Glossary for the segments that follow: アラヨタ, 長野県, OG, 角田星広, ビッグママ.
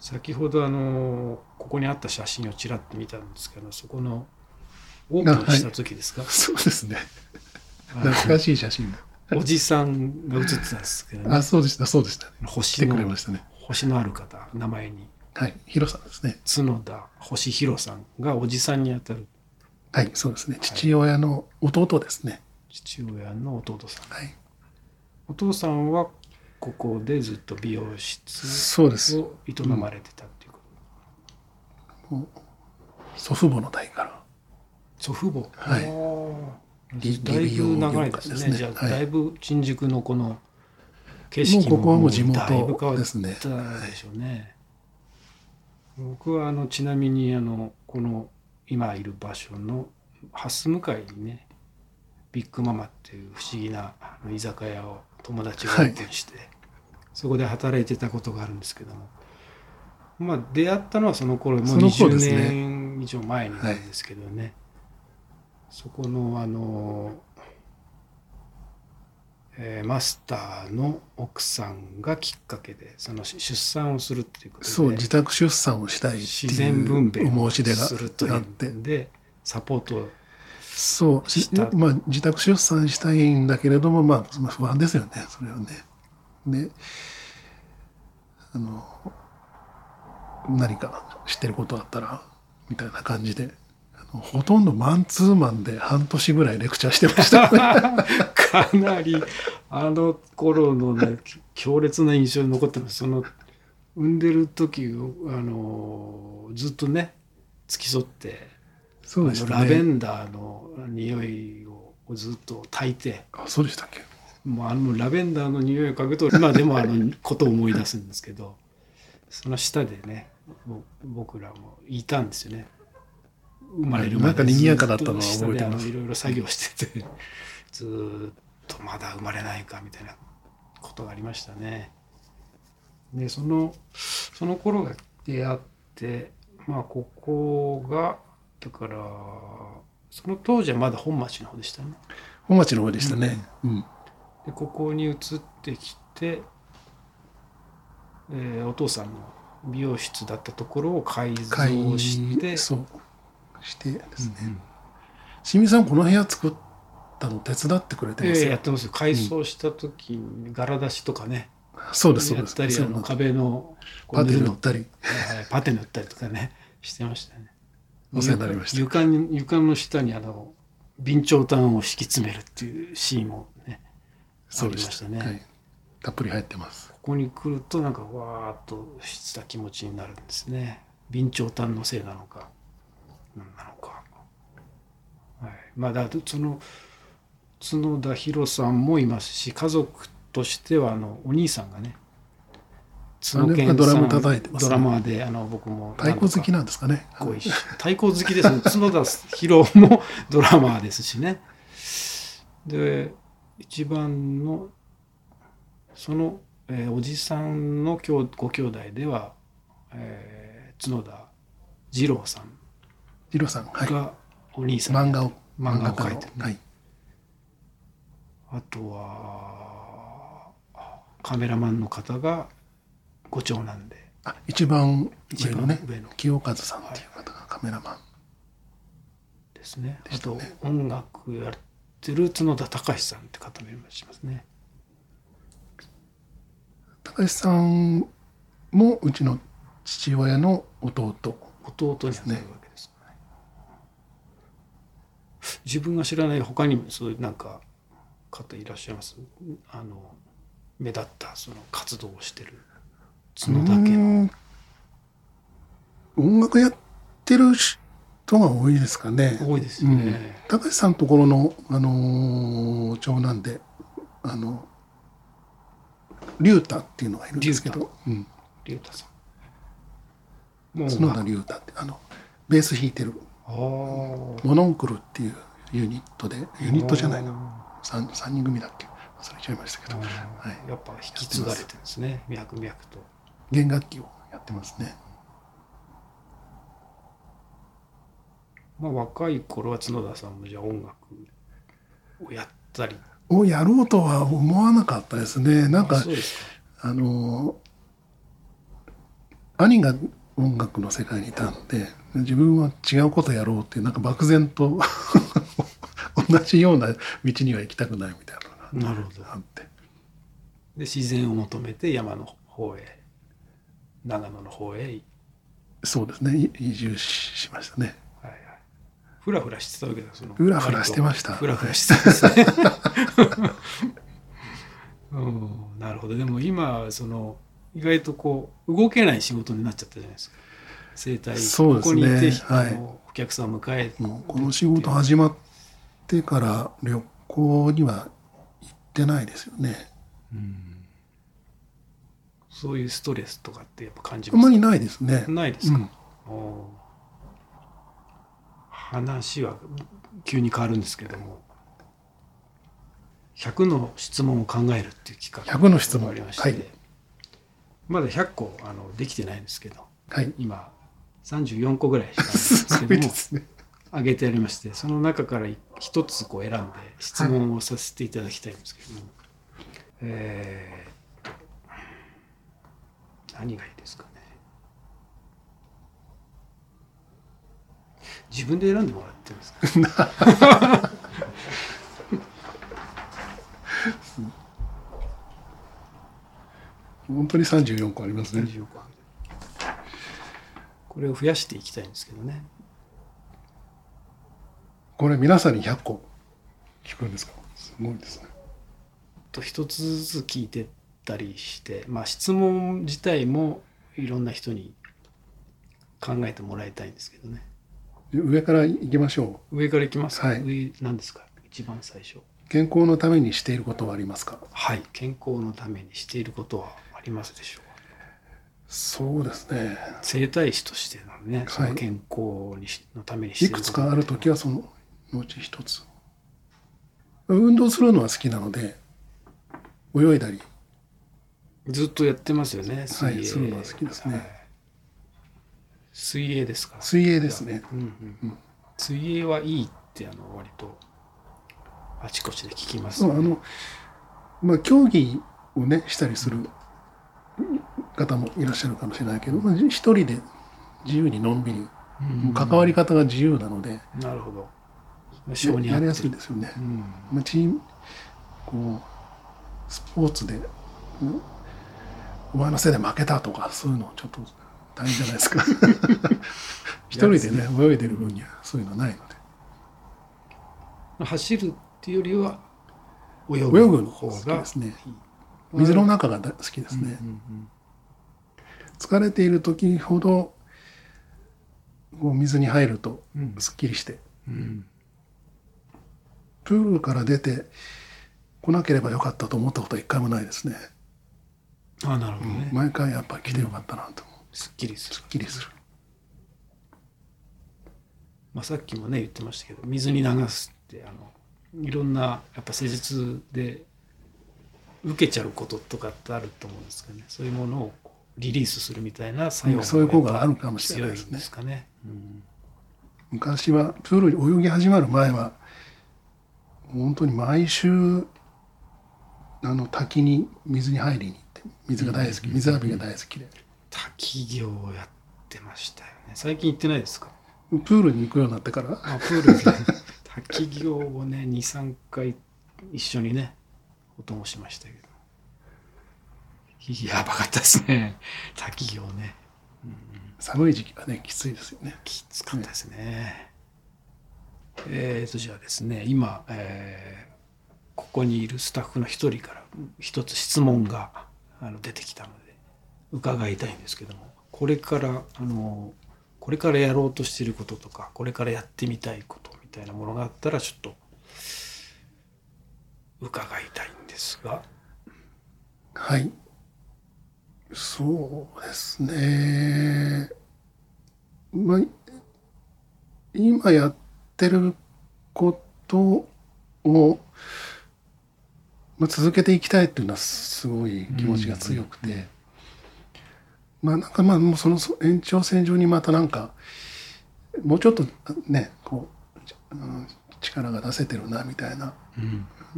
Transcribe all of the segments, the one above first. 先ほどここにあった写真をちらっと見たんですけど、そこのオープンした時ですか、はい、そうですね、懐かしい写真おじさんが写ってたんですけど、ね、あ、そうでした、そうでした、ね、来てくれましたね。星のある方、名前に、はい、広さんですね、角田星広さんがおじさんにあたる、はい、そうですね、父親の弟ですね、はい、父親の弟さん、はい、お父さんはここでずっと美容室を営まれてたっていうこと、うん、祖父母の代から、祖父母、はい、だいぶ長いです ね。じゃあ、はい、だいぶ新宿のこの景色 もうここはもう地元ですね。だいぶ変わったでしょうね、はい、僕はちなみにこの今いる場所の蓮向かいにね、ビッグママっていう不思議な居酒屋を友達がオープンして、はい、そこで働いてたことがあるんですけども、まあ、出会ったのはその頃、もう20年以上前になるんですけどね、そこのマスターの奥さんがきっかけでその出産をするっていうことで、そう、自宅出産をしたいっていう自然分娩をするという点でサポートを、そう、まあ、自宅出産したいんだけれども、まあ、不安ですよね、それはね。で、何か知ってることあったらみたいな感じで、ほとんどマンツーマンで半年ぐらいレクチャーしてました、ね、かなりあの頃の、ね、強烈な印象に残ってます。その産んでる時ずっとね付き添って、そうでしたね、ラベンダーの匂いをずっと焚いて、あ、そうでしたっけ、もうラベンダーの匂いを嗅ぐと今でもことを思い出すんですけど、その下でね僕らもいたんですよね、生まれるまでずっと下でいろいろ作業しててずっとまだ生まれないかみたいなことがありましたね。でその頃が出会って、まあここがだからその当時はまだ本町の方でしたね。本町の方でしたね、うんうん、でここに移ってきて、お父さんの美容室だったところを改造してしてですね、うん、清水さんこの部屋作ったの手伝ってくれてますか？やってますよ。改装した時に柄出しとかね、そうですそうです、やったり壁のパテ塗ったり、パテ塗ったりとかねしてましたね。お世話になりました。床の下に備長炭を敷き詰めるっていうシーンもね、そうでしたね、はい、たっぷり入ってます。ここに来るとなんかわーっとした気持ちになるんですね。備長炭のせいなのか何なのか、はい、まあだから角田博さんもいますし、家族としてはお兄さんがね、角健さん、ドラム叩いてます、ね、ドラマーで僕も太鼓好きなんですかね、ご一緒、太鼓好きですね角田博もドラマーですしね。で一番のその、おじさんのご兄弟では、角田二郎さんがお兄さん、はい、漫画を描いてる、ね、はい、あとはカメラマンの方がご長男で、あ、一番上の清和さんっていう方がカメラマンですね。あと音楽やってる角田隆さんって方もいらっしゃいますね。隆さんもうちの父親の弟ですね。自分が知らない他にもそういうなんか方いらっしゃいます？目立ったその活動をしてる角田家の音楽やってる人が多いですかね。多いですよね。高橋さんのところの、長男で龍太っていうのがいるんですけど、龍太さん、もう角田龍太ってベース弾いてるモノンクルっていうユニットじゃないな 3人組だっけ、忘れちゃいましたけど、はい、やっぱ引き継がれてるんですね。脈々と弦楽器をやってますね。まあ、若い頃は角田さんもじゃあ音楽をやったりをやろうとは思わなかったですね。なんか兄が音楽の世界にいたんで、自分は違うことやろうっていう、なんか漠然と同じような道には行きたくないみたいなのがあって、で自然を求めて山の方へ、長野の方へ、そうですね、移住しましたね。はいはい。フラフラしてたわけだ。そのフラフラしてました。フラフラしてた。うん、なるほど。でも今その意外とこう動けない仕事になっちゃったじゃないですか。生態、ここにいて、ね、はい、お客さんを迎えて、もうこの仕事始まってから旅行には行ってないですよね。うん、そういうストレスとかってやっぱ感じますか？あんまりないですね。ないですか。うん、話は急に変わるんですけども、100の質問を考えるっていう企画がありまして、はい、まだ100個できてないんですけど、はい、今34個ぐらいしかないんですけどもす、ね、上げてありまして、その中から一つこう選んで質問をさせていただきたいんですけども、はい、何がいいですかね。自分で選んでもらってますか？本当に34個ありますね。34個。これを増やしていきたいんですけどね。これ皆さんに100個聞くんですか？すごいですね。一つずつ聞いてったりして、まあ、質問自体もいろんな人に考えてもらいたいんですけどね。上からいきましょう。上からいきますか、はい、上、何ですか？一番最初。健康のためにしていることはありますか？はい、健康のためにしていることはありますでしょうか？そうですね。生態師としてのね、はい、その健康のためにしていることいくつかあるときはそのうち一つ。運動するのは好きなので、泳いだりずっとやってますよね。水泳、はい、するのは好きですね、はい、水泳ですか？水泳ですね、うんうんうん、水泳はいいって割とあちこちで聞きますね。まあ、競技をねしたりする方もいらっしゃるかもしれないけど、まあ、一人で自由にのんびり、うんうん、関わり方が自由なので、なるほど、やりやすいですよね、うん、まあ、チームこうスポーツで、うん、お前のせいで負けたとかそういうのちょっと大変じゃないですか。一人でね泳いでる分にはそういうのないので、走るっていうよりは泳ぐの方がですね。水の中が好きですね、うんうんうん、疲れている時ほど水に入るとすっきりして、うんうん、プールから出て来なければよかったと思ったことは一回もないですね。あ、なるほどね、うん、毎回やっぱり来てよかったなと思う、うん、すっきりする、すっきりする、まあ、さっきもね言ってましたけど、水に流すっていろんなやっぱ施術で受けちゃうこととかってあると思うんですけどね、そういうものをリリースするみたいな作用が、そういう効果があるかもしれないですね。強いんですかね、うん、昔はプールに泳ぎ始まる前は本当に毎週滝に水に入りに行って、水が大好き、水浴びが大好きで滝行をやってましたよね。最近行ってないですか？プールに行くようになってから、あ、プールで滝行をね 2,3 回一緒にねお供しましたけど、やばかったですね滝行ね、うん、寒い時期はねきついですよね。きつかったですね。じゃあですね、今、ここにいるスタッフの一人から一つ質問が出てきたので伺いたいんですけども、これからやろうとしていることとか、これからやってみたいことみたいなものがあったらちょっと伺いたいんですが。はい、そうですね、まあ、今やってることを続けていきたいというのはすごい気持ちが強くて、うんうんうん、まあなんかまあもうその延長線上にまたなんかもうちょっとねこう力が出せてるなみたいな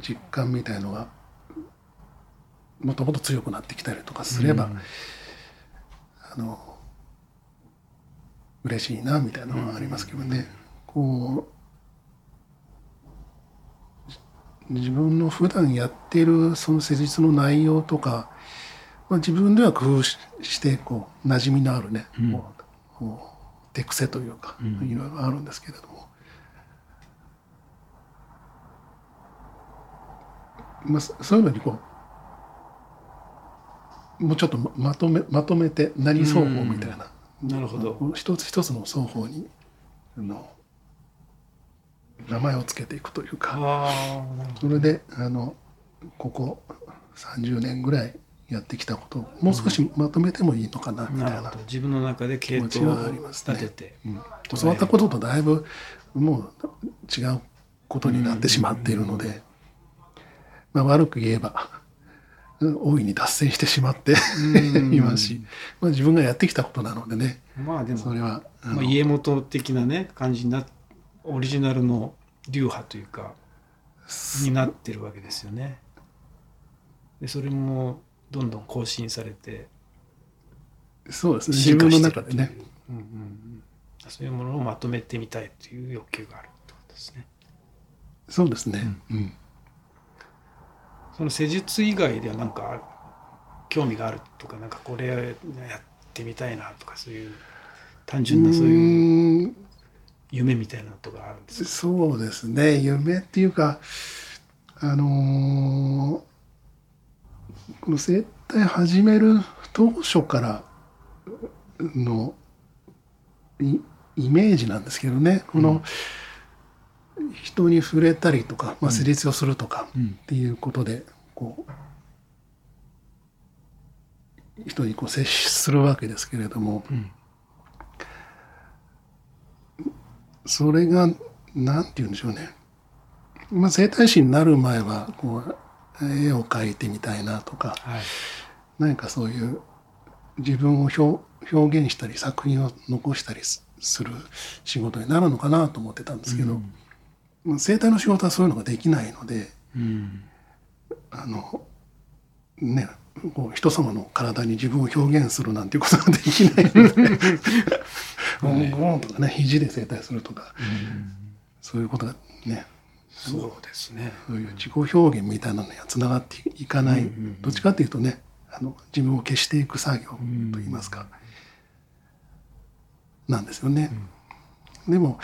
実感みたいのがもっともっと強くなってきたりとかすれば、うんうん、嬉しいなみたいなのはありますけどね、こう自分の普段やっているその施術の内容とか、まあ、自分では工夫してこう馴染みのあるね、こう手癖というかいろいろあるんですけれども、まあ、そういうのにこうもうちょっとまとめて何双方みたいな、なるほど、一つ一つの双方に名前をつけていくというか、あ、それでここ30年ぐらいやってきたことをもう少しまとめてもいいのかなみたいな、自分の中で系統を立てて、教わったこととだいぶもう違うことになってしまっているので、まあ、悪く言えば大いに脱線してしまっていますし、まあ、自分がやってきたことなのでね、まあ、でもそれはまあ、家元的なね感じになってオリジナルの流派というかになってるわけですよね。でそれもどんどん更新されて、そうですね、自分の中でね、うんうんうん、そういうものをまとめてみたいという欲求があるってことですね。そうですね、うんうん、その施術以外では何か興味があるとか、何かこれやってみたいなとか、そういう単純なそういう夢みたいなことがあるんですか？そうですね、夢っていうか、この整体始める当初からのイメージなんですけどね、この、うん、人に触れたりとか、まあ、施術をするとかっていうことでこう人にこう接するわけですけれども、それが何て言うんでしょうね、まあ、整体師になる前はこう絵を描いてみたいなとか、何かそういう自分を表現したり作品を残したりする仕事になるのかなと思ってたんですけど、整体の仕事はそういうのができないので、ね、こう人様の体に自分を表現するなんていうことができないのでゴーンとかね、肘で整体するとか、そういうことがね、そうですね、そういう自己表現みたいなのにはつながっていかない、どっちかというとね、自分を消していく作業といいますか、なんですよね。でも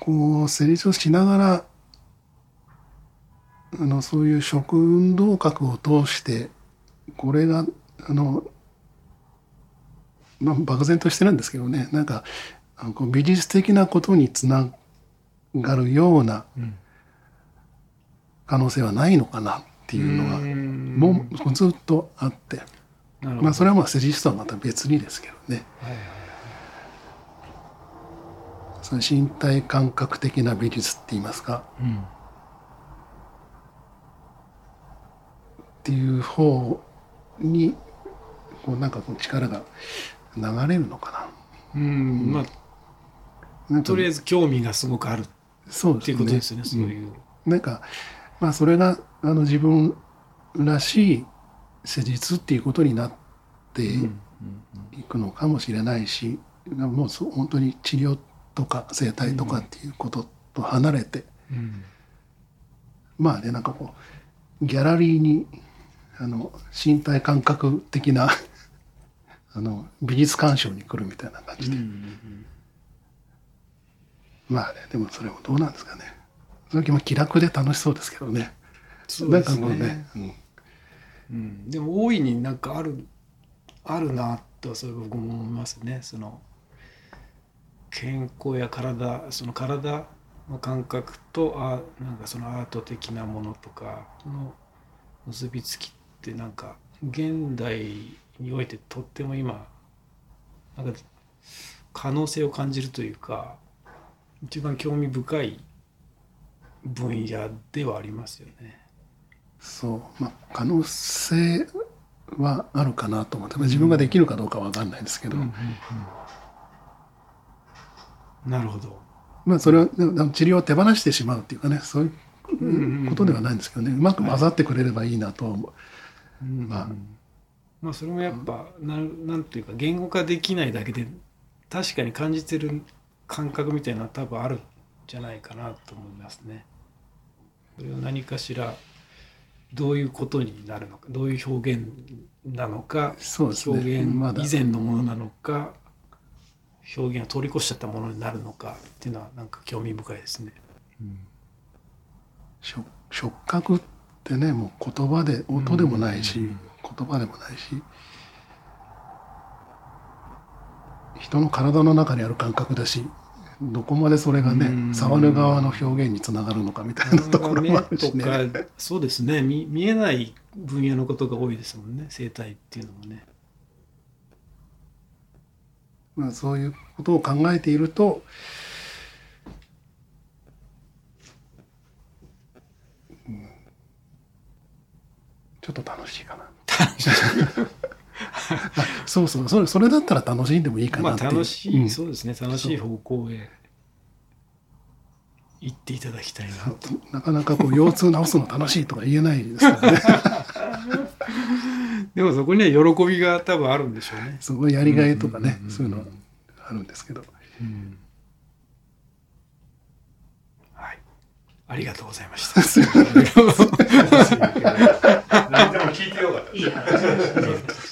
こう施術をしながらそういう食運動学を通して、これがまあ、漠然としてるんですけどね、なんかこう美術的なことにつながるような可能性はないのかなっていうのが、もうずっとあって、まあ、それはまあ施術とはまた別にですけどね、はいはい、その身体感覚的な美術って言いますか、っていう方にこうなんかこう力が流れるのかな、まあ、とりあえず興味がすごくあるっていうことですよね。そういう、なんか、まあ、それが自分らしい施術っていうことになっていくのかもしれないし、もう本当に治療とか生態とかっていうことと離れて、まあね、なんかこうギャラリーに身体感覚的な美術鑑賞に来るみたいな感じで、まあね、でもそれもどうなんですかね、それも気楽で楽しそうですけどね。そうですね、なんかもうね、でも大いになんかあるなと、それ僕も思いますね。その健康や体、その体の感覚となんかそのアート的なものとかの結びつきって、なんか現代においてとっても今なんか可能性を感じるというか、一番興味深い分野ではありますよね。そう、まあ、可能性はあるかなと思って、自分ができるかどうかは分かんないんですけど、なるほど、まあ、それは治療を手放してしまうっていうかね、そういうことではないんですけどね、うまく混ざってくれればいいなと思う、まあ、それもやっぱなんていうか言語化できないだけで確かに感じてる感覚みたいなのは多分あるんじゃないかなと思いますね。それは何かしらどういうことになるのか、どういう表現なのか、そうですね、表現以前のものなのか、表現を通り越しちゃったものになるのかっていうのはなんか興味深いですね、うん、触覚ってね、もう言葉で音でもないし、うん、言葉でもないし人の体の中にある感覚だし、どこまでそれがね、触る側の表現につながるのかみたいなところもあるしね。そうですね、見えない分野のことが多いですもんね、生態っていうのもね。まあ、そういうことを考えていると、うん、ちょっと楽しいかな。楽しいそうそう、それだったら楽しんでもいいかなっていう、まあ、楽しい、うん、そうですね、楽しい方向へ行っていただきたいなと。なかなかこう腰痛治すの楽しいとか言えないですからねでもそこには喜びが多分あるんでしょうね。すごいやりがいとかね、そういうのあるんですけど、うん、はい、ありがとうございましたすいませんでも聞いてよかったいい話でした